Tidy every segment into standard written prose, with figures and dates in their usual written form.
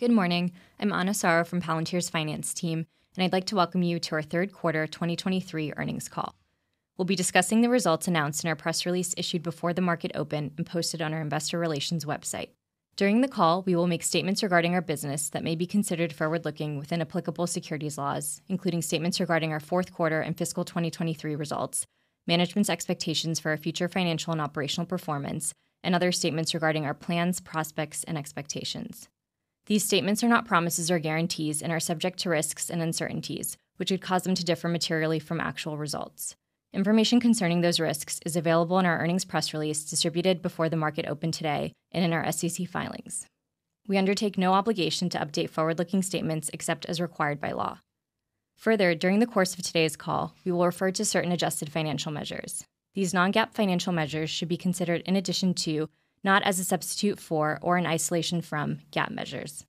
Good morning. I'm Anna Saro from Palantir's finance team, and I'd like to welcome you to our third quarter 2023 earnings call. We'll be discussing the results announced in our press release issued before the market open and posted on our investor relations website. During the call, we will make statements regarding our business that may be considered forward-looking within applicable securities laws, including statements regarding our fourth quarter and fiscal 2023 results, management's expectations for our future financial and operational performance, and other statements regarding our plans, prospects, and expectations. These statements are not promises or guarantees and are subject to risks and uncertainties, which could cause them to differ materially from actual results. Information concerning those risks is available in our earnings press release distributed before the market opened today and in our SEC filings. We undertake no obligation to update forward-looking statements except as required by law. Further, during the course of today's call, we will refer to certain adjusted financial measures. These non-GAAP financial measures should be considered in addition to, not as a substitute for or in isolation from, GAAP measures.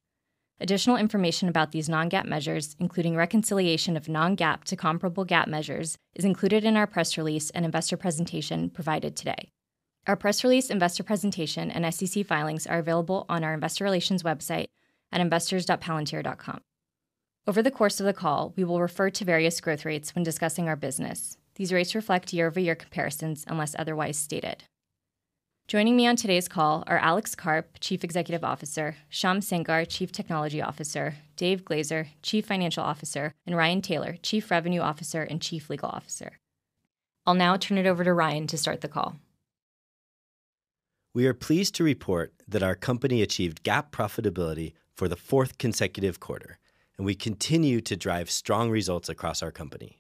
Additional information about these non-GAAP measures, including reconciliation of non-GAAP to comparable GAAP measures, is included in our press release and investor presentation provided today. Our press release, investor presentation, and SEC filings are available on our investor relations website at investors.palantir.com. Over the course of the call, we will refer to various growth rates when discussing our business. These rates reflect year-over-year comparisons unless otherwise stated. Joining me on today's call are Alex Karp, Chief Executive Officer, Sham Sankar, Chief Technology Officer, Dave Glazer, Chief Financial Officer, and Ryan Taylor, Chief Revenue Officer and Chief Legal Officer. I'll now turn it over to Ryan to start the call. We are pleased to report that our company achieved GAAP profitability for the fourth consecutive quarter, and we continue to drive strong results across our company.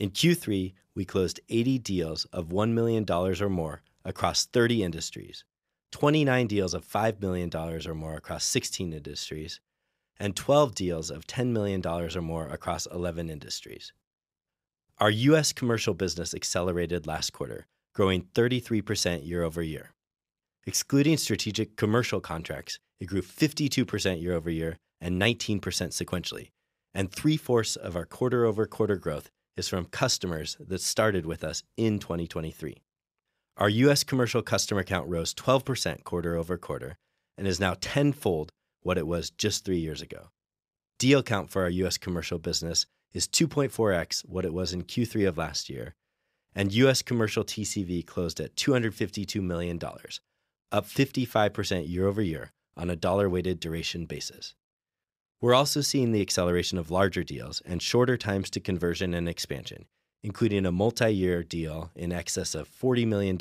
In Q3, we closed 80 deals of $1 million or more across 30 industries, 29 deals of $5 million or more across 16 industries, and 12 deals of $10 million or more across 11 industries. Our U.S. commercial business accelerated last quarter, growing 33% year over year. Excluding strategic commercial contracts, it grew 52% year over year and 19% sequentially, and 3/4 of our quarter-over-quarter growth is from customers that started with us in 2023. Our U.S. commercial customer count rose 12% quarter over quarter and is now tenfold what it was just 3 years ago. Deal count for our U.S. commercial business is 2.4x what it was in Q3 of last year, and U.S. commercial TCV closed at $252 million, up 55% year over year on a dollar-weighted duration basis. We're also seeing the acceleration of larger deals and shorter times to conversion and expansion, including a multi-year deal in excess of $40 million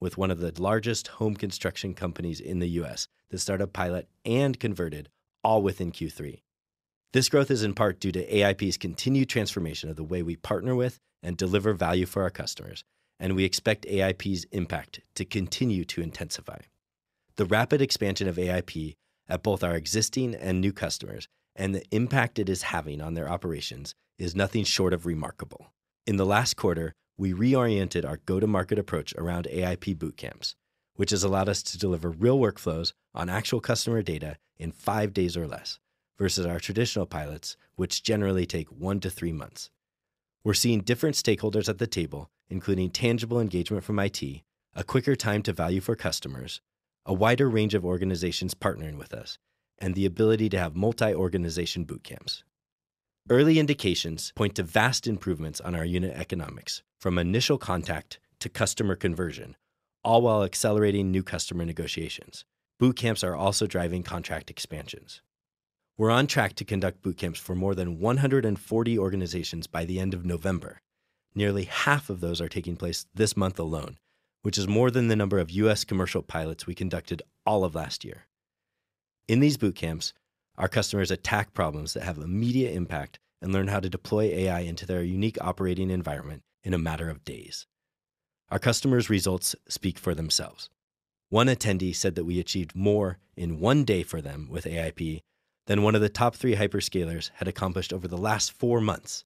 with one of the largest home construction companies in the U.S. that started pilot and converted, all within Q3. This growth is in part due to AIP's continued transformation of the way we partner with and deliver value for our customers, and we expect AIP's impact to continue to intensify. The rapid expansion of AIP at both our existing and new customers and the impact it is having on their operations is nothing short of remarkable. In the last quarter, we reoriented our go-to-market approach around AIP bootcamps, which has allowed us to deliver real workflows on actual customer data in 5 days or less, versus our traditional pilots, which generally take 1 to 3 months. We're seeing different stakeholders at the table, including tangible engagement from IT, a quicker time to value for customers, a wider range of organizations partnering with us, and the ability to have multi-organization bootcamps. Early indications point to vast improvements on our unit economics, from initial contact to customer conversion, all while accelerating new customer negotiations. Bootcamps are also driving contract expansions. We're on track to conduct bootcamps for more than 140 organizations by the end of November. Nearly half of those are taking place this month alone, which is more than the number of U.S. commercial pilots we conducted all of last year. In these bootcamps, our customers attack problems that have immediate impact and learn how to deploy AI into their unique operating environment in a matter of days. Our customers' results speak for themselves. One attendee said that we achieved more in 1 day for them with AIP than one of the top 3 hyperscalers had accomplished over the last 4 months,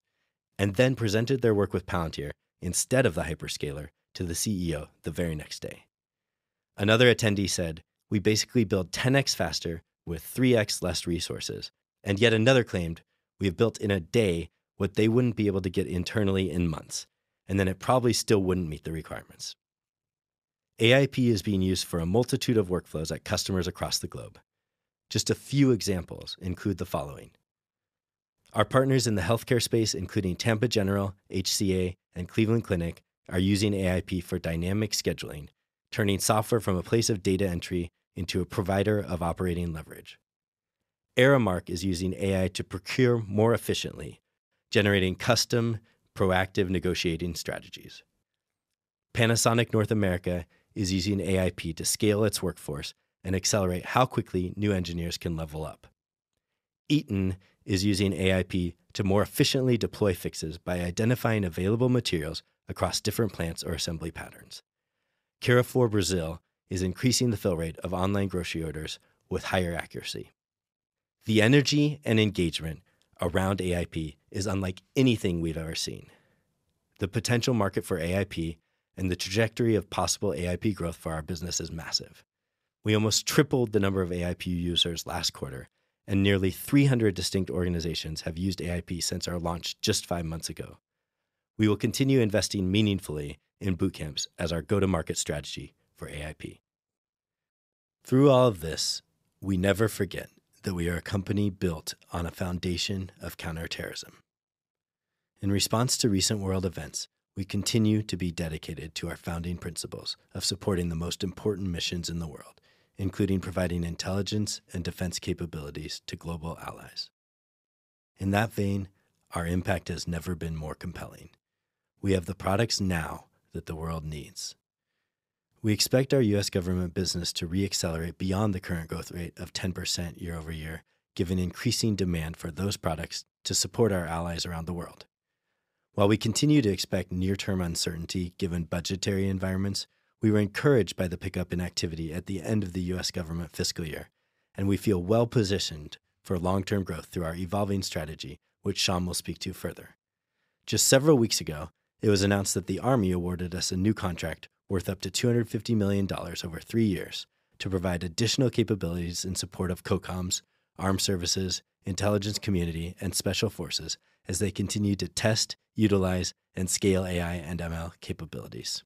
and then presented their work with Palantir instead of the hyperscaler to the CEO the very next day. Another attendee said, "We basically build 10x faster with 3x less resources," and yet another claimed, "We've built in a day what they wouldn't be able to get internally in months, and then it probably still wouldn't meet the requirements." AIP is being used for a multitude of workflows at customers across the globe. Just a few examples include the following. Our partners in the healthcare space, including Tampa General, HCA, and Cleveland Clinic, are using AIP for dynamic scheduling, turning software from a place of data entry into a provider of operating leverage. Aramark is using AI to procure more efficiently, generating custom, proactive negotiating strategies. Panasonic North America is using AIP to scale its workforce and accelerate how quickly new engineers can level up. Eaton is using AIP to more efficiently deploy fixes by identifying available materials across different plants or assembly patterns. Carrefour Brazil is increasing the fill rate of online grocery orders with higher accuracy. The energy and engagement around AIP is unlike anything we've ever seen. The potential market for AIP and the trajectory of possible AIP growth for our business is massive. We almost tripled the number of AIP users last quarter, and nearly 300 distinct organizations have used AIP since our launch just 5 months ago. We will continue investing meaningfully in bootcamps as our go-to-market strategy for AIP. Through all of this, we never forget that we are a company built on a foundation of counterterrorism. In response to recent world events, we continue to be dedicated to our founding principles of supporting the most important missions in the world, including providing intelligence and defense capabilities to global allies. In that vein, our impact has never been more compelling. We have the products now that the world needs. We expect our U.S. government business to re-accelerate beyond the current growth rate of 10% year over year, given increasing demand for those products to support our allies around the world. While we continue to expect near-term uncertainty given budgetary environments, we were encouraged by the pickup in activity at the end of the U.S. government fiscal year, and we feel well-positioned for long-term growth through our evolving strategy, which Sean will speak to further. Just several weeks ago, it was announced that the Army awarded us a new contract worth up to $250 million over 3 years to provide additional capabilities in support of COCOMs, armed services, intelligence community, and special forces as they continue to test, utilize, and scale AI and ML capabilities.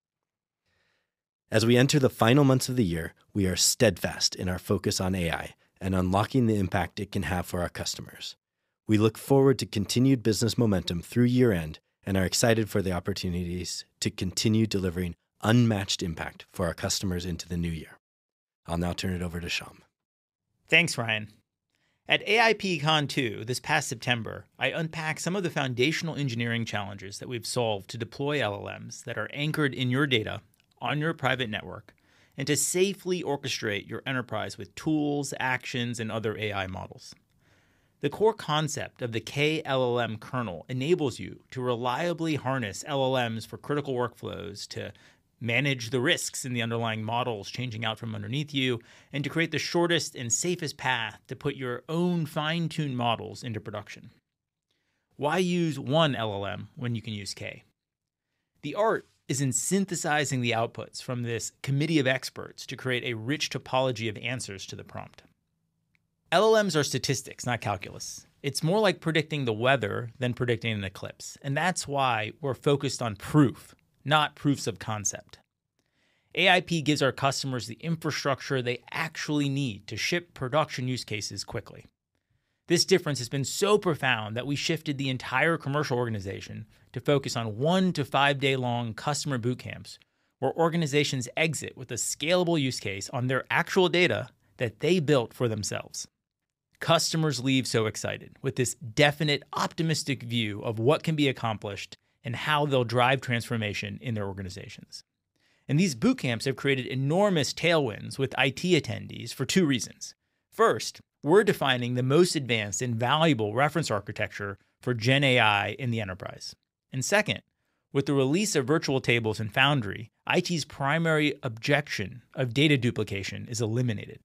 As we enter the final months of the year, we are steadfast in our focus on AI and unlocking the impact it can have for our customers. We look forward to continued business momentum through year-end and are excited for the opportunities to continue delivering unmatched impact for our customers into the new year. I'll now turn it over to Sham. Thanks, Ryan. At AIPCon 2 this past September, I unpacked some of the foundational engineering challenges that we've solved to deploy LLMs that are anchored in your data on your private network, and to safely orchestrate your enterprise with tools, actions, and other AI models. The core concept of the KLLM kernel enables you to reliably harness LLMs for critical workflows, to manage the risks in the underlying models changing out from underneath you, and to create the shortest and safest path to put your own fine-tuned models into production. Why use one LLM when you can use K? The art is in synthesizing the outputs from this committee of experts to create a rich topology of answers to the prompt. LLMs are statistics, not calculus. It's more like predicting the weather than predicting an eclipse, and that's why we're focused on proof, not proofs of concept. AIP gives our customers the infrastructure they actually need to ship production use cases quickly. This difference has been so profound that we shifted the entire commercial organization to focus on 1 to 5 day long customer bootcamps where organizations exit with a scalable use case on their actual data that they built for themselves. Customers leave so excited with this definite, optimistic view of what can be accomplished and how they'll drive transformation in their organizations. And these bootcamps have created enormous tailwinds with IT attendees for 2 reasons. First, we're defining the most advanced and valuable reference architecture for Gen AI in the enterprise. And second, with the release of virtual tables in Foundry, IT's primary objection of data duplication is eliminated.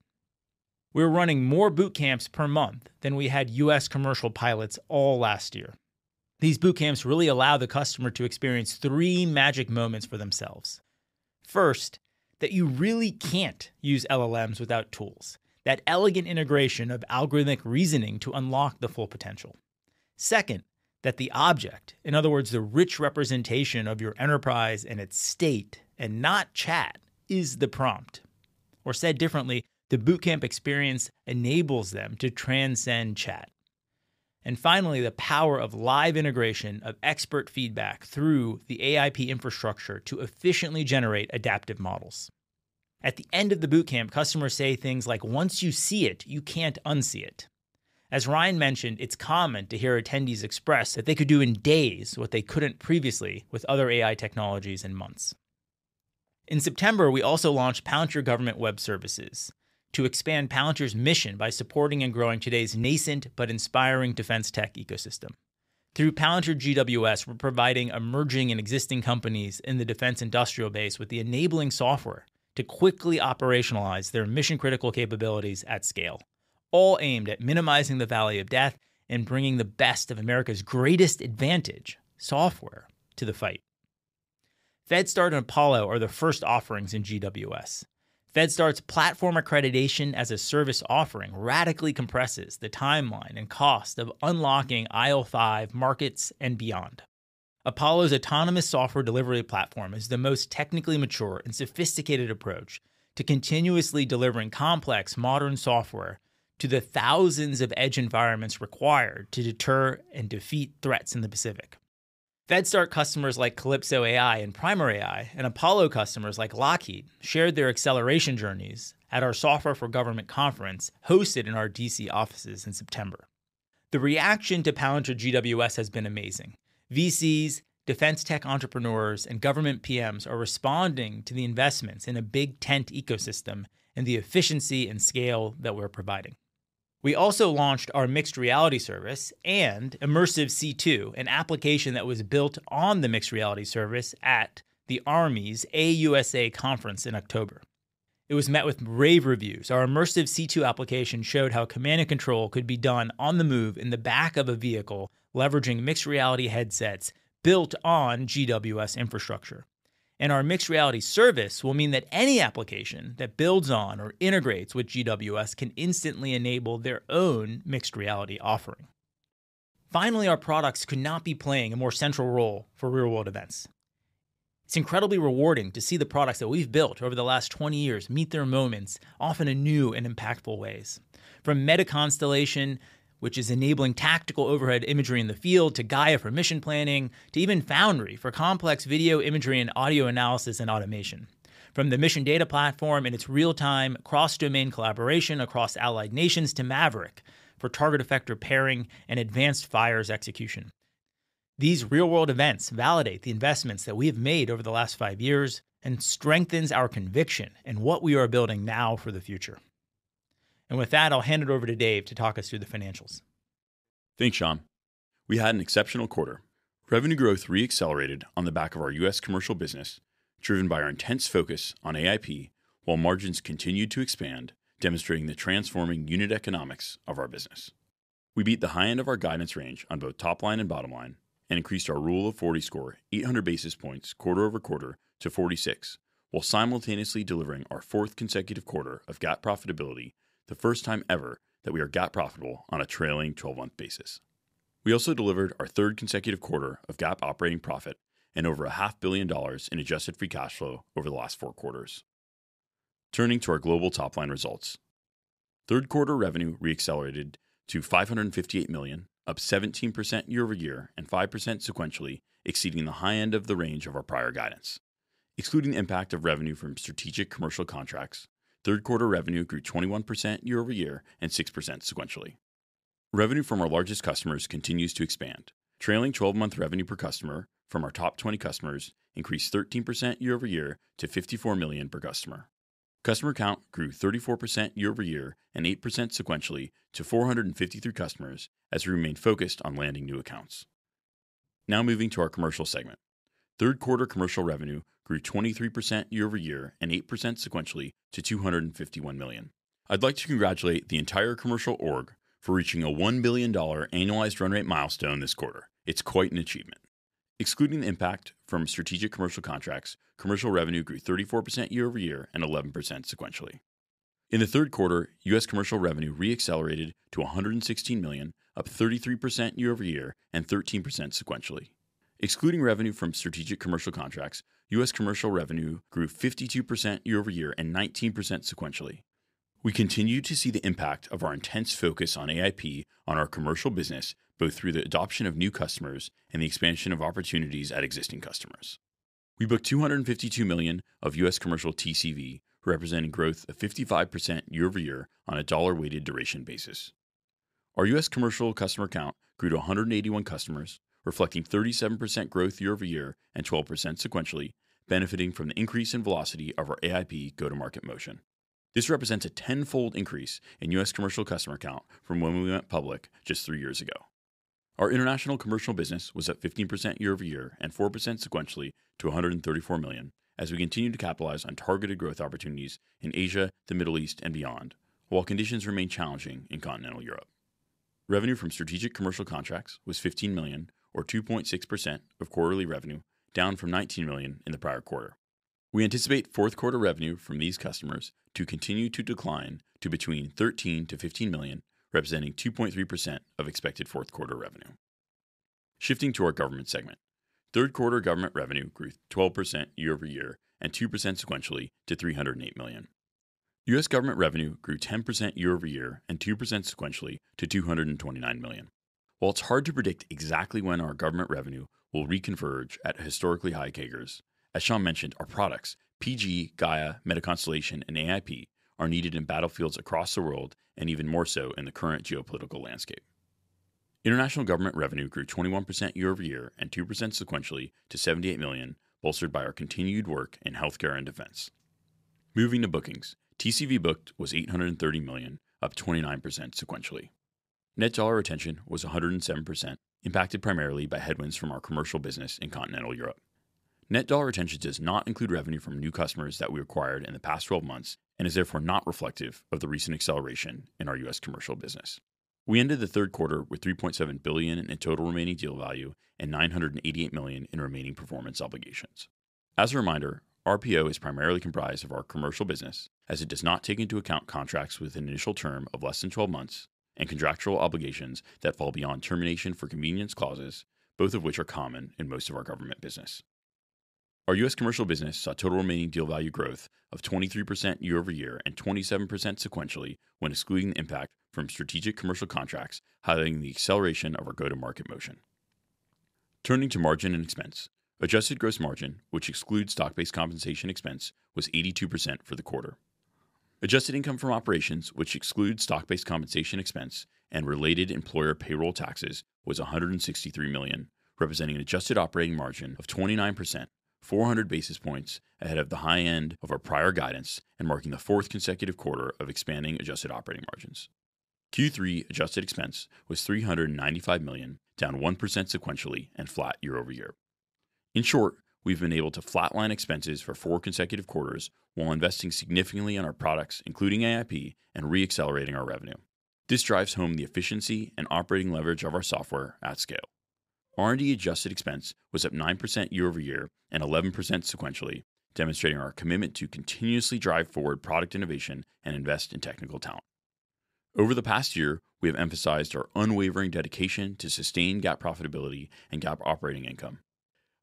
We're running more bootcamps per month than we had US commercial pilots all last year. These bootcamps really allow the customer to experience 3 magic moments for themselves. First, that you really can't use LLMs without tools. That elegant integration of algorithmic reasoning to unlock the full potential. Second, that the object, in other words, the rich representation of your enterprise and its state, and not chat, is the prompt. Or said differently, The bootcamp experience enables them to transcend chat. And finally, the power of live integration of expert feedback through the AIP infrastructure to efficiently generate adaptive models. At the end of the bootcamp, customers say things like, once you see it, you can't unsee it. As Ryan mentioned, it's common to hear attendees express that they could do in days what they couldn't previously with other AI technologies in months. In September, we also launched Palantir Government Web Services to expand Palantir's mission by supporting and growing today's nascent but inspiring defense tech ecosystem. Through Palantir GWS, we're providing emerging and existing companies in the defense industrial base with the enabling software to quickly operationalize their mission-critical capabilities at scale, all aimed at minimizing the valley of death and bringing the best of America's greatest advantage, software, to the fight. FedStart and Apollo are the first offerings in GWS. FedStart's platform accreditation as a service offering radically compresses the timeline and cost of unlocking IL5 markets and beyond. Apollo's autonomous software delivery platform is the most technically mature and sophisticated approach to continuously delivering complex modern software to the thousands of edge environments required to deter and defeat threats in the Pacific. FedStart customers like Calypso AI and Primer AI, and Apollo customers like Lockheed shared their acceleration journeys at our Software for Government conference hosted in our DC offices in September. The reaction to Palantir GWS has been amazing. VCs, defense tech entrepreneurs, and government PMs are responding to the investments in a big tent ecosystem and the efficiency and scale that we're providing. We also launched our mixed reality service and Immersive C2, an application that was built on the mixed reality service at the Army's AUSA conference in October. It was met with rave reviews. Our Immersive C2 application showed how command and control could be done on the move in the back of a vehicle, leveraging mixed reality headsets built on GWS infrastructure. And our mixed reality service will mean that any application that builds on or integrates with GWS can instantly enable their own mixed reality offering. Finally, our products could not be playing a more central role for real-world events. It's incredibly rewarding to see the products that we've built over the last 20 years meet their moments, often in new and impactful ways. From Meta Constellation, which is enabling tactical overhead imagery in the field, to Gaia for mission planning, to even Foundry for complex video imagery and audio analysis and automation. From the Mission Data Platform and its real-time cross-domain collaboration across allied nations to Maverick for target effector pairing and advanced fires execution. These real-world events validate the investments that we have made over the last 5 years and strengthens our conviction in what we are building now for the future. And with that, I'll hand it over to Dave to talk us through the financials. Thanks, Sean. We had an exceptional quarter. Revenue growth re-accelerated on the back of our U.S. commercial business, driven by our intense focus on AIP, while margins continued to expand, demonstrating the transforming unit economics of our business. We beat the high end of our guidance range on both top line and bottom line, and increased our Rule of 40 score 800 basis points quarter over quarter to 46, while simultaneously delivering our fourth consecutive quarter of GAAP profitability, the first time ever that we are GAAP profitable on a trailing 12-month basis. We also delivered our third consecutive quarter of GAAP operating profit and over $500 million in adjusted free cash flow over the last 4 quarters. Turning to our global top-line results. Third quarter revenue reaccelerated to $558 million, up 17% year-over-year and 5% sequentially, exceeding the high end of the range of our prior guidance. Excluding the impact of revenue from strategic commercial contracts, third quarter revenue grew 21% year-over-year and 6% sequentially. Revenue from our largest customers continues to expand. Trailing 12-month revenue per customer from our top 20 customers increased 13% year-over-year to $54 million per customer. Customer count grew 34% year-over-year and 8% sequentially to 453 customers as we remained focused on landing new accounts. Now moving to our commercial segment. Third quarter commercial revenue grew 23% year-over-year and 8% sequentially to $251 million. I'd like to congratulate the entire commercial org for reaching a $1 billion annualized run rate milestone this quarter. It's quite an achievement. Excluding the impact from strategic commercial contracts, commercial revenue grew 34% year-over-year and 11% sequentially. In the third quarter, U.S. commercial revenue re-accelerated to $116 million, up 33% year-over-year and 13% sequentially. Excluding revenue from strategic commercial contracts, U.S. commercial revenue grew 52% year-over-year and 19% sequentially. We continue to see the impact of our intense focus on AIP on our commercial business, both through the adoption of new customers and the expansion of opportunities at existing customers. We booked $252 million of U.S. commercial TCV, representing growth of 55% year-over-year on a dollar-weighted duration basis. Our U.S. commercial customer count grew to 181 customers, reflecting 37% growth year-over-year and 12% sequentially, benefiting from the increase in velocity of our AIP go-to-market motion. This represents a 10-fold increase in U.S. commercial customer count from when we went public just 3 years ago. Our international commercial business was up 15% year-over-year and 4% sequentially to $134 million, as we continue to capitalize on targeted growth opportunities in Asia, the Middle East, and beyond, while conditions remain challenging in continental Europe. Revenue from strategic commercial contracts was $15 million, or 2.6% of quarterly revenue, down from $19 million in the prior quarter. We anticipate fourth quarter revenue from these customers to continue to decline to between $13 to $15 million, representing 2.3% of expected fourth quarter revenue. Shifting to our government segment, third quarter government revenue grew 12% year over year and 2% sequentially to $308 million. U.S. government revenue grew 10% year over year and 2% sequentially to $229 million. While it's hard to predict exactly when our government revenue will reconverge at historically high CAGRs, as Sean mentioned, our products, PG, Gaia, Meta Constellation, and AIP, are needed in battlefields across the world and even more so in the current geopolitical landscape. International government revenue grew 21% year-over-year and 2% sequentially to $78 million, bolstered by our continued work in healthcare and defense. Moving to bookings, TCV booked was $830 million, up 29% sequentially. Net dollar retention was 107%, impacted primarily by headwinds from our commercial business in continental Europe. Net dollar retention does not include revenue from new customers that we acquired in the past 12 months and is therefore not reflective of the recent acceleration in our U.S. commercial business. We ended the third quarter with $3.7 billion in total remaining deal value and $988 million in remaining performance obligations. As a reminder, RPO is primarily comprised of our commercial business, as it does not take into account contracts with an initial term of less than 12 months and contractual obligations that fall beyond termination for convenience clauses, both of which are common in most of our government business. Our U.S. commercial business saw total remaining deal value growth of 23% year-over-year and 27% sequentially when excluding the impact from strategic commercial contracts, highlighting the acceleration of our go-to-market motion. Turning to margin and expense, adjusted gross margin, which excludes stock-based compensation expense, was 82% for the quarter. Adjusted income from operations, which excludes stock-based compensation expense and related employer payroll taxes, was $163 million, representing an adjusted operating margin of 29%, 400 basis points ahead of the high end of our prior guidance and marking the fourth consecutive quarter of expanding adjusted operating margins. Q3 adjusted expense was $395 million, down 1% sequentially and flat year-over-year. In short, we've been able to flatline expenses for 4 consecutive quarters while investing significantly in our products, including AIP, and re-accelerating our revenue. This drives home the efficiency and operating leverage of our software at scale. R&D adjusted expense was up 9% year-over-year and 11% sequentially, demonstrating our commitment to continuously drive forward product innovation and invest in technical talent. Over the past year, we have emphasized our unwavering dedication to sustained GAAP profitability and GAAP operating income.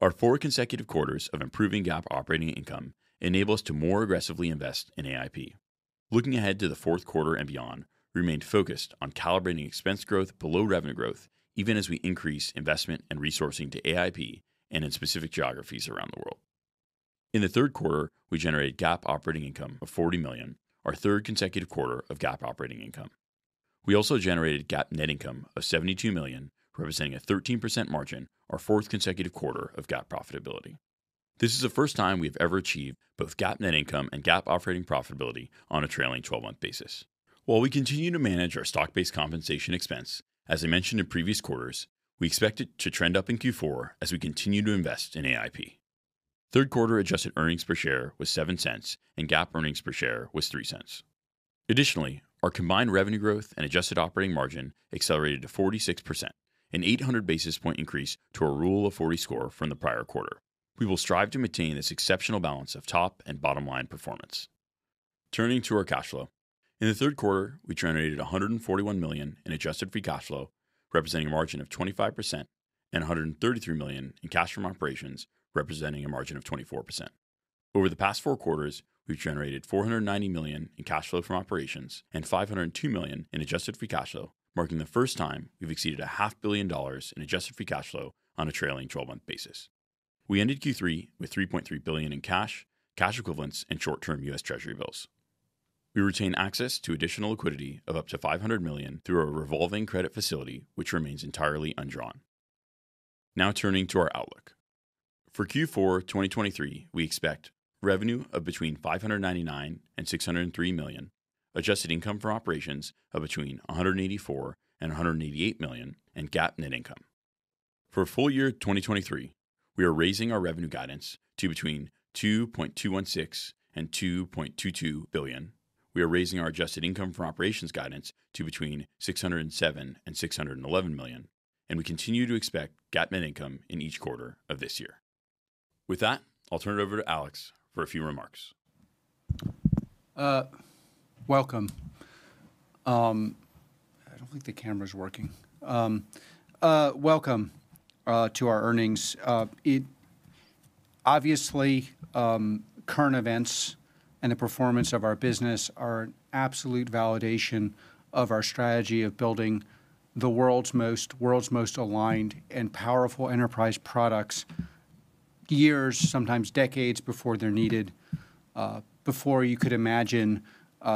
Our 4 consecutive quarters of improving GAAP operating income enable us to more aggressively invest in AIP. Looking ahead to the fourth quarter and beyond, we remain focused on calibrating expense growth below revenue growth, even as we increase investment and resourcing to AIP and in specific geographies around the world. In the third quarter, we generated GAAP operating income of $40 million, our third consecutive quarter of GAAP operating income. We also generated GAAP net income of $72 million, representing a 13% margin, our fourth consecutive quarter of GAAP profitability. This is the first time we have ever achieved both GAAP net income and GAAP operating profitability on a trailing 12-month basis. While we continue to manage our stock-based compensation expense, as I mentioned in previous quarters, we expect it to trend up in Q4 as we continue to invest in AIP. Third quarter adjusted earnings per share was 7 cents and GAAP earnings per share was 3 cents. Additionally, our combined revenue growth and adjusted operating margin accelerated to 46%, an 800 basis point increase to our Rule of 40 score from the prior quarter. We will strive to maintain this exceptional balance of top and bottom line performance. Turning to our cash flow. In the third quarter, we generated $141 million in adjusted free cash flow, representing a margin of 25%, and $133 million in cash from operations, representing a margin of 24%. Over the past 4 quarters, we've generated $490 million in cash flow from operations and $502 million in adjusted free cash flow, marking the first time we've exceeded $500 million in adjusted free cash flow on a trailing 12-month basis. We ended Q3 with $3.3 billion in cash, cash equivalents, and short-term U.S. Treasury bills. We retain access to additional liquidity of up to $500 million through a revolving credit facility, which remains entirely undrawn. Now turning to our outlook. For Q4 2023, we expect revenue of between $599 and $603 million, adjusted income from operations of between $184 and $188 million, and GAAP net income. For full year 2023, we are raising our revenue guidance to between $2.216 and $2.22 billion. We are raising our adjusted income from operations guidance to between $607 and $611 million, and we continue to expect GAAP net income in each quarter of this year. With that, I'll turn it over to Alex for a few remarks. Welcome. I don't think the camera's working. Welcome to our earnings. Current events and the performance of our business are an absolute validation of our strategy of building the world's most aligned and powerful enterprise products years, sometimes decades before they're needed, before you could imagine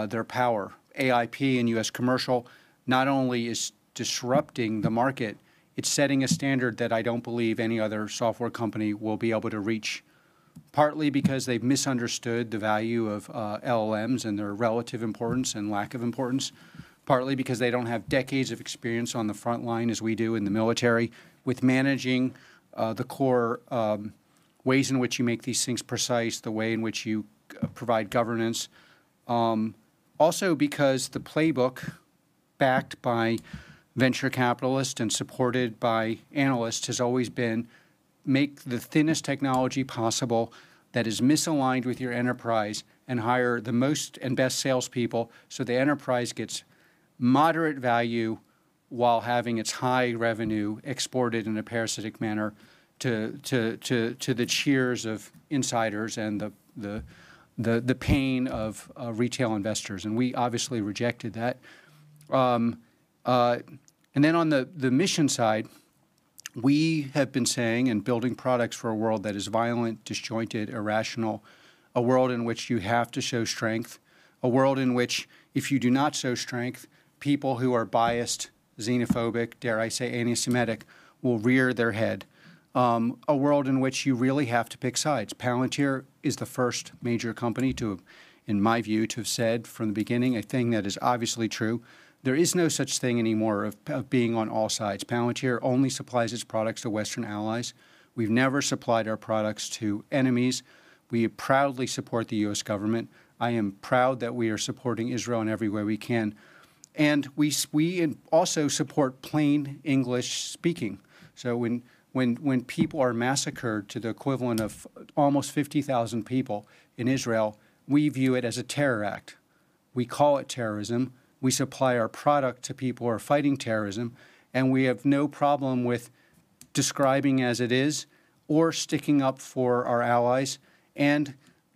their power. AIP in U.S. commercial not only is disrupting the market, it's setting a standard that I don't believe any other software company will be able to reach, partly because they've misunderstood the value of LLMs and their relative importance and lack of importance, partly because they don't have decades of experience on the front line as we do in the military with managing the core ways in which you make these things precise, the way in which you provide governance. Also because the playbook, backed by venture capitalists and supported by analysts, has always been make the thinnest technology possible that is misaligned with your enterprise and hire the most and best salespeople so the enterprise gets moderate value while having its high revenue exported in a parasitic manner to the cheers of insiders and the pain of retail investors, and we obviously rejected that. And then on the mission side, we have been saying and building products for a world that is violent, disjointed, irrational, a world in which you have to show strength, a world in which if you do not show strength, people who are biased, xenophobic, dare I say anti-Semitic, will rear their head. A world in which you really have to pick sides. Palantir is the first major company to, in my view, to have said from the beginning a thing that is obviously true. There is no such thing anymore of being on all sides. Palantir only supplies its products to Western allies. We've never supplied our products to enemies. We proudly support the U.S. government. I am proud that we are supporting Israel in every way we can. And we also support plain English speaking. So when people are massacred to the equivalent of almost 50,000 people in Israel, we view it as a terror act. We call it terrorism. We supply our product to people who are fighting terrorism, and we have no problem with describing as it is or sticking up for our allies. And,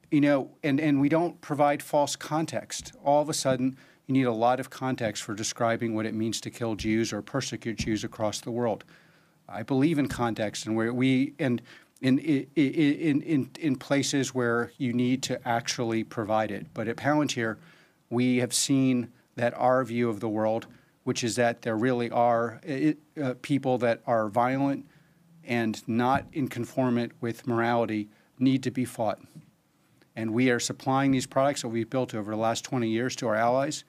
you know, and we don't provide false context. All of a sudden, you need a lot of context for describing what it means to kill Jews or persecute Jews across the world. I believe in context, and where we and in places where you need to actually provide it. But at Palantir, we have seen that our view of the world, which is that there really are people that are violent and not in conformant with morality, need to be fought. And we are supplying these products that we've built over the last 20 years to our allies,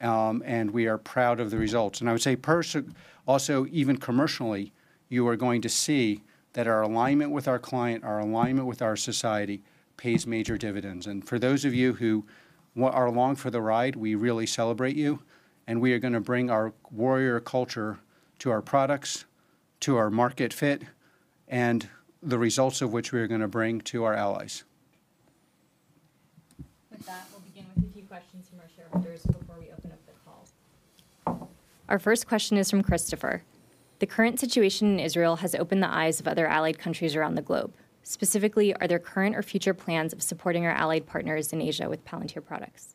and we are proud of the results. And I would say, also even commercially, you are going to see that our alignment with our client, our alignment with our society pays major dividends. And for those of you who are along for the ride, we really celebrate you. And we are going to bring our warrior culture to our products, to our market fit, and the results of which we are going to bring to our allies. With that, we'll begin with a few questions from our shareholders before we open up the call. Our first question is from Christopher. The current situation in Israel has opened the eyes of other allied countries around the globe. Specifically, are there current or future plans of supporting our allied partners in Asia with Palantir products?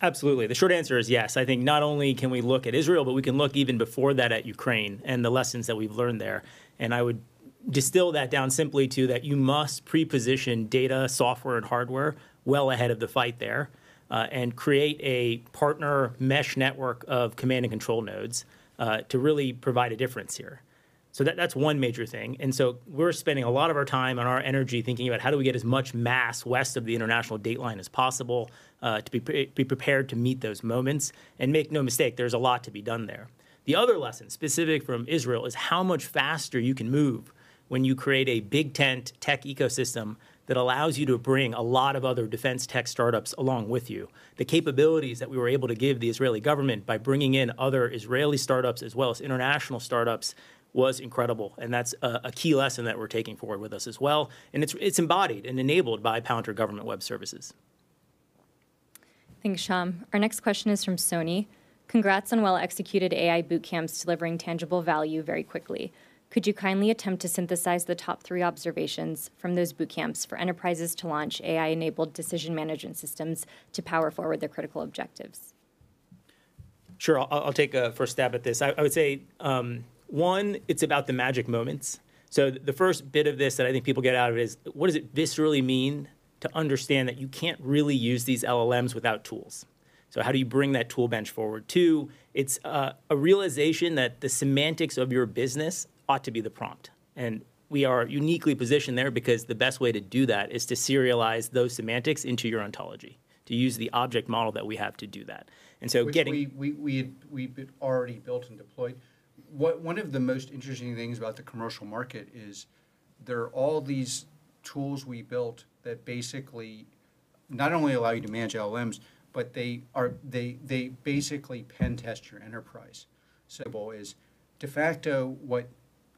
Absolutely. The short answer is yes. I think not only can we look at Israel, but we can look even before that at Ukraine and the lessons that we've learned there. And I would distill that down simply to that you must pre-position data, software, and hardware well ahead of the fight there and create a partner mesh network of command and control nodes to really provide a difference here. So that's one major thing. And so we're spending a lot of our time and our energy thinking about how do we get as much mass west of the international dateline as possible to be prepared to meet those moments. And make no mistake, there's a lot to be done there. The other lesson specific from Israel is how much faster you can move when you create a big tent tech ecosystem that allows you to bring a lot of other defense tech startups along with you. The capabilities that we were able to give the Israeli government by bringing in other Israeli startups as well as international startups was incredible, and that's a key lesson that we're taking forward with us as well, and it's embodied and enabled by Palantir Government Web Services. Thanks, Sham. Our next question is from Sony. Congrats on well-executed AI bootcamps delivering tangible value very quickly. Could you kindly attempt to synthesize the top 3 observations from those bootcamps for enterprises to launch AI-enabled decision management systems to power forward their critical objectives? Sure, I'll take a first stab at this. I would say, one, it's about the magic moments. So the first bit of this that I think people get out of it is, what does it viscerally mean to understand that you can't really use these LLMs without tools? So how do you bring that tool bench forward? 2, it's a realization that the semantics of your business ought to be the prompt. And we are uniquely positioned there because the best way to do that is to serialize those semantics into your ontology, to use the object model that we have to do that. And so we've already built and deployed. One of the most interesting things about the commercial market is there are all these tools we built that basically not only allow you to manage LLMs, but they basically pen test your enterprise. So is de facto what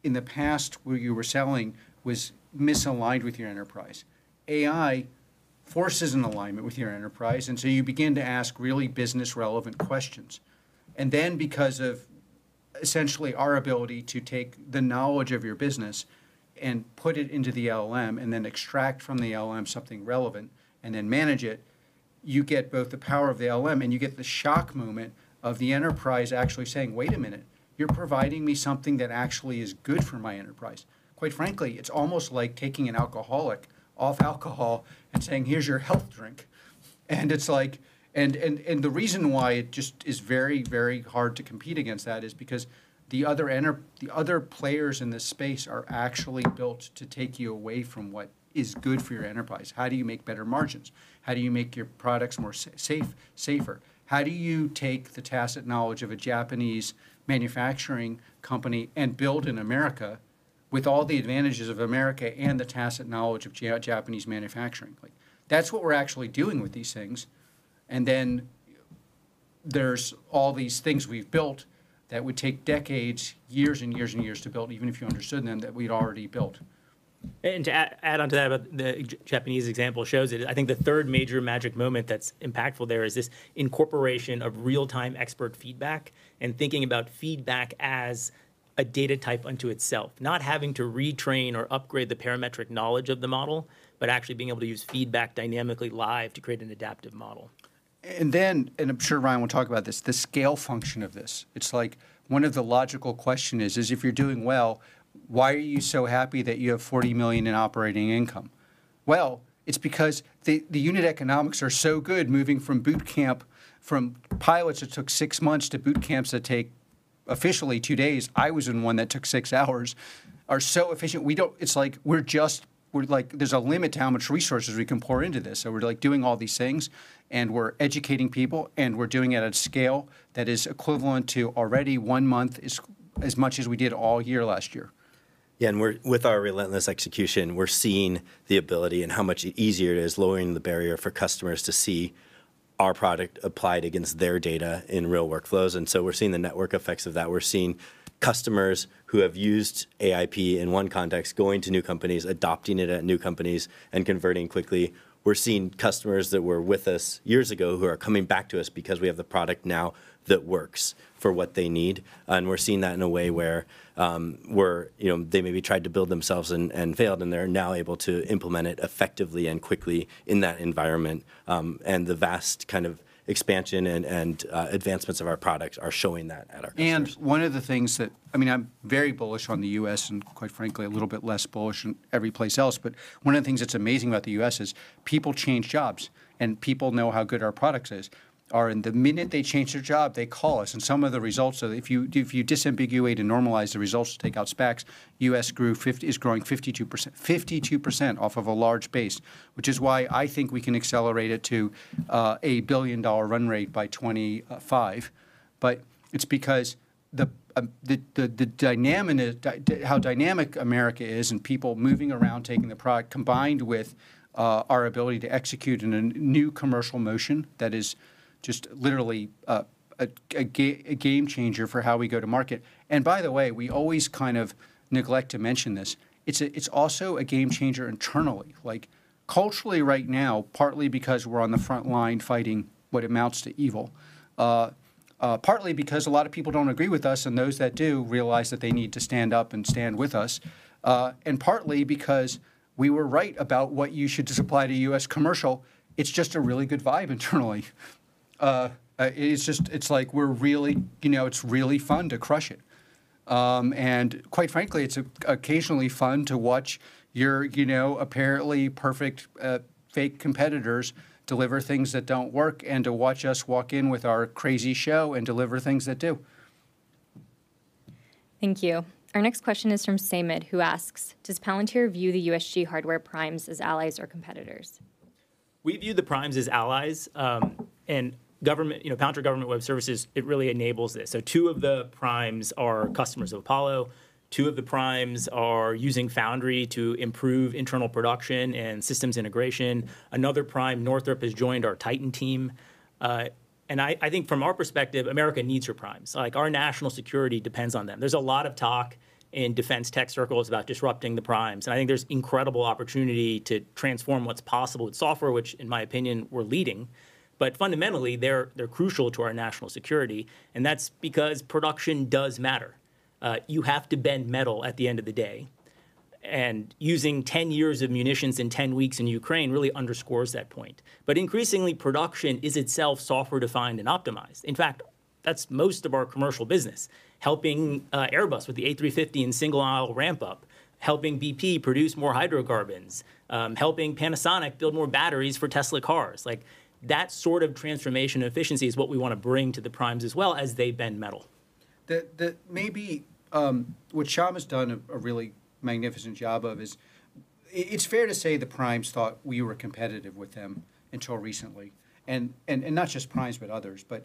in the past where you were selling was misaligned with your enterprise. AI forces an alignment with your enterprise, and so you begin to ask really business relevant questions. And then because of essentially our ability to take the knowledge of your business and put it into the LLM and then extract from the LLM something relevant and then manage it, you get both the power of the LLM and you get the shock moment of the enterprise actually saying, wait a minute, you're providing me something that actually is good for my enterprise. Quite frankly, it's almost like taking an alcoholic off alcohol and saying, here's your health drink. And it's like, and the reason why it just is very, very hard to compete against that is because the other players in this space are actually built to take you away from what is good for your enterprise. How do you make better margins? How do you make your products more safer? How do you take the tacit knowledge of a Japanese manufacturing company and build in America with all the advantages of America and the tacit knowledge of Japanese manufacturing? Like, that's what we're actually doing with these things. And then there's all these things we've built that would take decades, years and years and years to build, even if you understood them, that we'd already built. And to add on to that, about the Japanese example shows it, I think the third major magic moment that's impactful there is this incorporation of real-time expert feedback and thinking about feedback as a data type unto itself, not having to retrain or upgrade the parametric knowledge of the model, but actually being able to use feedback dynamically live to create an adaptive model. And then, and I'm sure Ryan will talk about this, the scale function of this. It's like one of the logical questions is if you're doing well, why are you so happy that you have $40 million in operating income? Well, it's because the unit economics are so good moving from boot camp, from pilots that took 6 months to boot camps that take officially 2 days. I was in one that took 6 hours, are so efficient. We don't, it's like we're like there's a limit to how much resources we can pour into this. So we're like doing all these things and we're educating people and we're doing it at a scale that is equivalent to already 1 month is as much as we did all year last year. Yeah, and we're, with our relentless execution, we're seeing the ability and how much easier it is, lowering the barrier for customers to see our product applied against their data in real workflows. And so we're seeing the network effects of that. We're seeing customers who have used AIP in one context going to new companies, adopting it at new companies, and converting quickly. we're seeing customers that were with us years ago who are coming back to us because we have the product now that works for what they need. And we're seeing that in a way where they maybe tried to build themselves and failed, and they're now able to implement it effectively and quickly in that environment. And the vast kind of expansion and advancements of our products are showing that at our customers. And one of the things that, I mean, I'm very bullish on the U.S. and quite frankly a little bit less bullish on every place else, but one of the things that's amazing about the U.S. is people change jobs and people know how good our products is. And the minute they change their job, they call us. And some of the results, so if you disambiguate and normalize the results to take out SPACs, U.S. is growing 52% off of a large base, which is why I think we can accelerate it to a billion-dollar run rate by 25. But it's because the dynamic, how dynamic America is, and people moving around, taking the product, combined with our ability to execute in a new commercial motion that is just literally a game changer for how we go to market. And by the way, we always kind of neglect to mention this. It's also a game changer internally, like culturally right now, partly because we're on the front line fighting what amounts to evil, partly because a lot of people don't agree with us, and those that do realize that they need to stand up and stand with us, and partly because we were right about what you should supply to U.S. commercial. It's just a really good vibe internally. It's like we're really, it's really fun to crush it. And quite frankly, it's occasionally fun to watch your, apparently perfect fake competitors deliver things that don't work, and to watch us walk in with our crazy show and deliver things that do. Thank you. Our next question is from Samid, who asks, does Palantir view the USG hardware primes as allies or competitors? We view the primes as allies. And government, Palantir Government Web Services, it really enables this. So two of the primes are customers of Apollo. Two of the primes are using Foundry to improve internal production and systems integration. Another prime, Northrop, has joined our Titan team. And I think from our perspective, America needs her primes. Like, our national security depends on them. There's a lot of talk in defense tech circles about disrupting the primes. And I think there's incredible opportunity to transform what's possible with software, which, in my opinion, we're leading. But fundamentally, they're crucial to our national security, and that's because production does matter. You have to bend metal at the end of the day. And using 10 years of munitions in 10 weeks in Ukraine really underscores that point. But increasingly, production is itself software-defined and optimized. In fact, that's most of our commercial business, helping Airbus with the A350 and single-aisle ramp-up, helping BP produce more hydrocarbons, helping Panasonic build more batteries for Tesla cars. Like, that sort of transformation and efficiency is what we want to bring to the primes as well as they bend metal. What Sham has done a really magnificent job of is, it's fair to say the primes thought we were competitive with them until recently. And not just primes, but others. But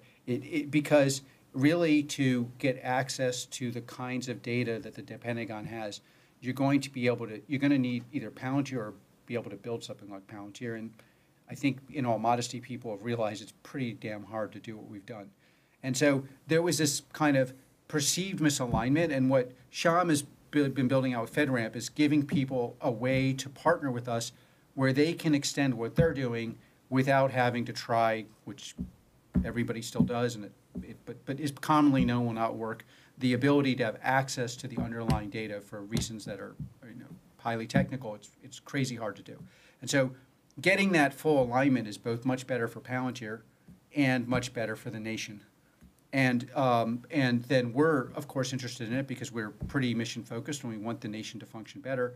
because really, to get access to the kinds of data that the Pentagon has, you're going to need either Palantir or be able to build something like Palantir. And I think, in all modesty, people have realized it's pretty damn hard to do what we've done. And so there was this kind of perceived misalignment, and what Sham has been building out with FedRAMP is giving people a way to partner with us where they can extend what they're doing without having to try, which everybody still does, and but is commonly known will not work, the ability to have access to the underlying data for reasons that are highly technical. It's crazy hard to do. And so getting that full alignment is both much better for Palantir and much better for the nation. And then we're, of course, interested in it because we're pretty mission-focused and we want the nation to function better.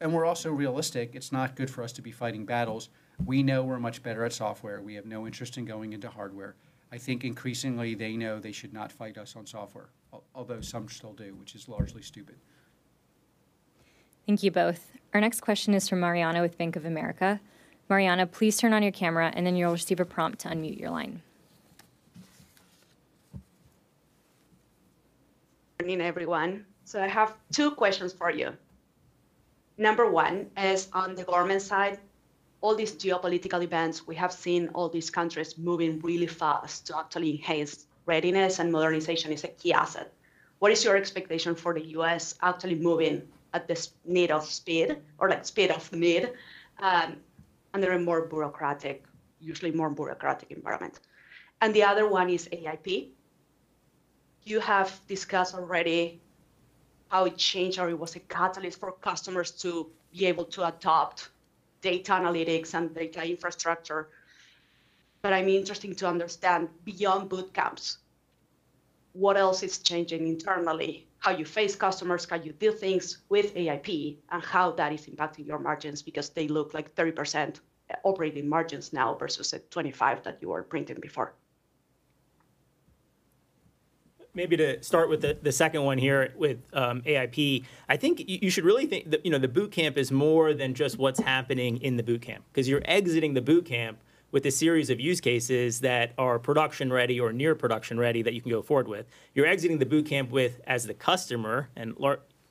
And we're also realistic. It's not good for us to be fighting battles. We know we're much better at software. We have no interest in going into hardware. I think increasingly they know they should not fight us on software, although some still do, which is largely stupid. Thank you both. Our next question is from Mariana with Bank of America. Mariana, please turn on your camera, and then you'll receive a prompt to unmute your line. Good morning, everyone. So I have two questions for you. Number one is on the government side. All these geopolitical events, we have seen all these countries moving really fast to actually enhance readiness, and modernization is a key asset. What is your expectation for the U.S. actually moving at the speed of need? under a more bureaucratic, usually more bureaucratic environment. And the other one is AIP. You have discussed already how it changed, or it was a catalyst for customers to be able to adopt data analytics and data infrastructure. But I'm interested to understand beyond boot camps, what else is changing internally, how you face customers, how you do things with AIP, and how that is impacting your margins, because they look like 30% operating margins now versus at 25 that you were printing before. Maybe to start with the second one here with AIP, I think you should really think that, the boot camp is more than just what's happening in the boot camp, because you're exiting the boot camp with a series of use cases that are production ready or near production ready that you can go forward with. You're exiting the boot camp with, as the customer, and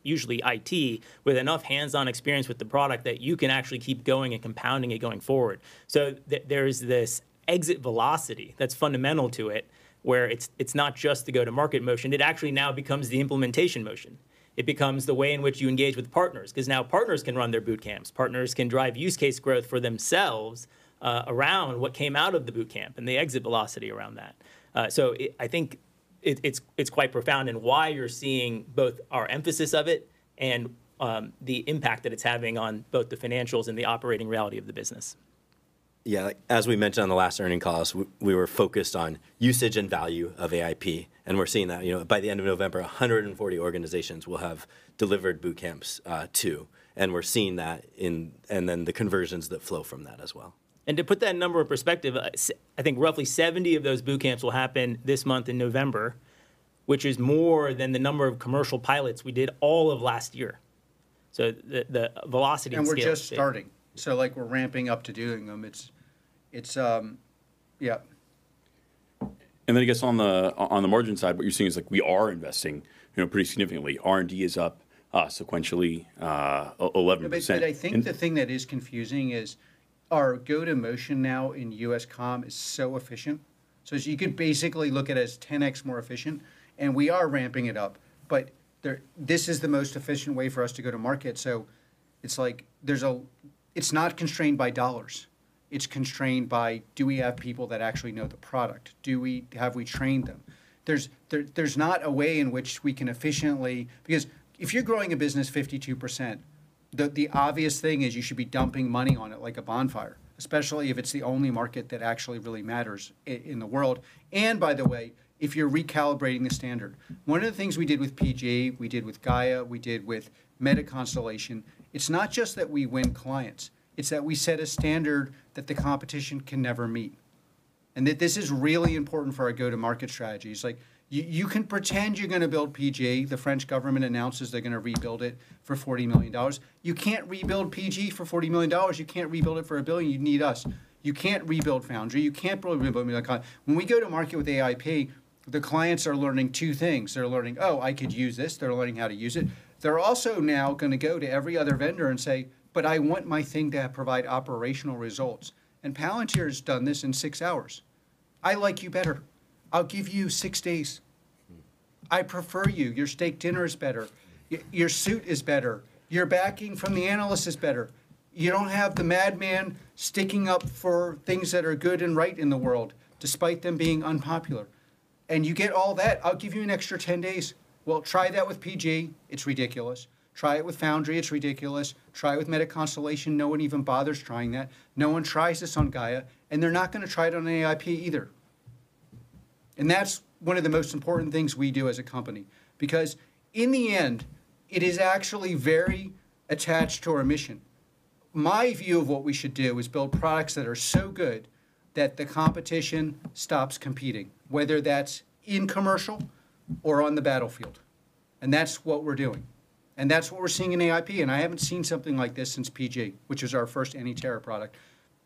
usually IT, with enough hands-on experience with the product that you can actually keep going and compounding it going forward. So there's this exit velocity that's fundamental to it, where it's not just the go-to-market motion. It actually now becomes the implementation motion. It becomes the way in which you engage with partners, because now partners can run their boot camps. Partners can drive use case growth for themselves around what came out of the boot camp and the exit velocity around that. So I think it's quite profound in why you're seeing both our emphasis of it and the impact that it's having on both the financials and the operating reality of the business. Yeah, as we mentioned on the last earnings calls, we were focused on usage and value of AIP, and we're seeing that. By the end of November, 140 organizations will have delivered boot camps to, and we're seeing that and then the conversions that flow from that as well. And to put that number in perspective, I think roughly 70 of those boot camps will happen this month in November, which is more than the number of commercial pilots we did all of last year. So the velocity and scale. And we're just starting. So like we're ramping up to doing them. It's yeah. And then I guess on the margin side, what you're seeing is like we are investing, pretty significantly. R&D is up sequentially 11%. But I think the thing that is confusing is, our go-to motion now in U.S. comm is so efficient. So you could basically look at it as 10x more efficient, and we are ramping it up. But this is the most efficient way for us to go to market. So it's like it's not constrained by dollars. It's constrained by, do we have people that actually know the product? Have we trained them? There's not a way in which we can efficiently, because if you're growing a business 52%, the obvious thing is you should be dumping money on it like a bonfire, especially if it's the only market that actually really matters in the world. And by the way, if you're recalibrating the standard, one of the things we did with PG, we did with Gaia, we did with Meta Constellation, it's not just that we win clients, it's that we set a standard that the competition can never meet. And that this is really important for our go-to-market strategies. Like, you can pretend you're going to build PG. The French government announces they're going to rebuild it for $40 million. You can't rebuild PG for $40 million. You can't rebuild it for $1 billion. You need us. You can't rebuild Foundry. You can't rebuild Meta. When we go to market with AIP, the clients are learning two things. They're learning, oh, I could use this. They're learning how to use it. They're also now going to go to every other vendor and say, but I want my thing to provide operational results. And Palantir's done this in 6 hours. I like you better. I'll give you 6 days. I prefer you. Your steak dinner is better. Your suit is better. Your backing from the analyst is better. You don't have the madman sticking up for things that are good and right in the world, despite them being unpopular. And you get all that. I'll give you an extra 10 days. Well, try that with PG. It's ridiculous. Try it with Foundry. It's ridiculous. Try it with Meta Constellation. No one even bothers trying that. No one tries this on Gaia. And they're not going to try it on AIP either. And that's one of the most important things we do as a company, because in the end, it is actually very attached to our mission. My view of what we should do is build products that are so good that the competition stops competing, whether that's in commercial or on the battlefield. And that's what we're doing. And that's what we're seeing in AIP. And I haven't seen something like this since PG, which is our first anti-terror product.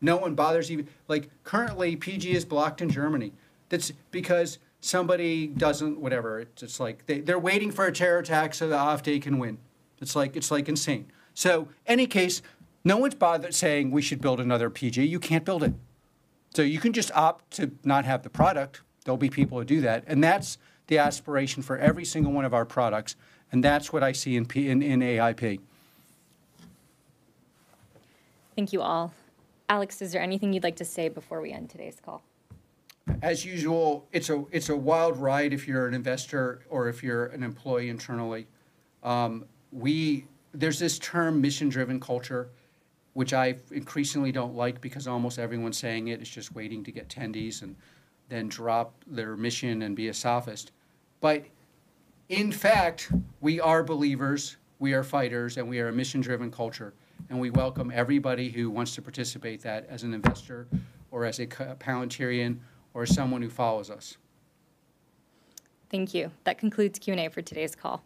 No one bothers even, like currently PG is blocked in Germany. That's because somebody doesn't, whatever. It's like they're waiting for a terror attack so the AfD can win. It's like insane. So any case, no one's bothered saying we should build another PG. You can't build it. So you can just opt to not have the product. There'll be people who do that. And that's the aspiration for every single one of our products. And that's what I see in AIP. Thank you all. Alex, is there anything you'd like to say before we end today's call? As usual, it's a wild ride if you're an investor or if you're an employee internally. There's this term mission-driven culture, which I increasingly don't like because almost everyone saying it is just waiting to get tendies and then drop their mission and be a sophist. But in fact, we are believers, we are fighters, and we are a mission-driven culture. And we welcome everybody who wants to participate that as an investor or as a Palantirian or someone who follows us. Thank you. That concludes Q&A for today's call.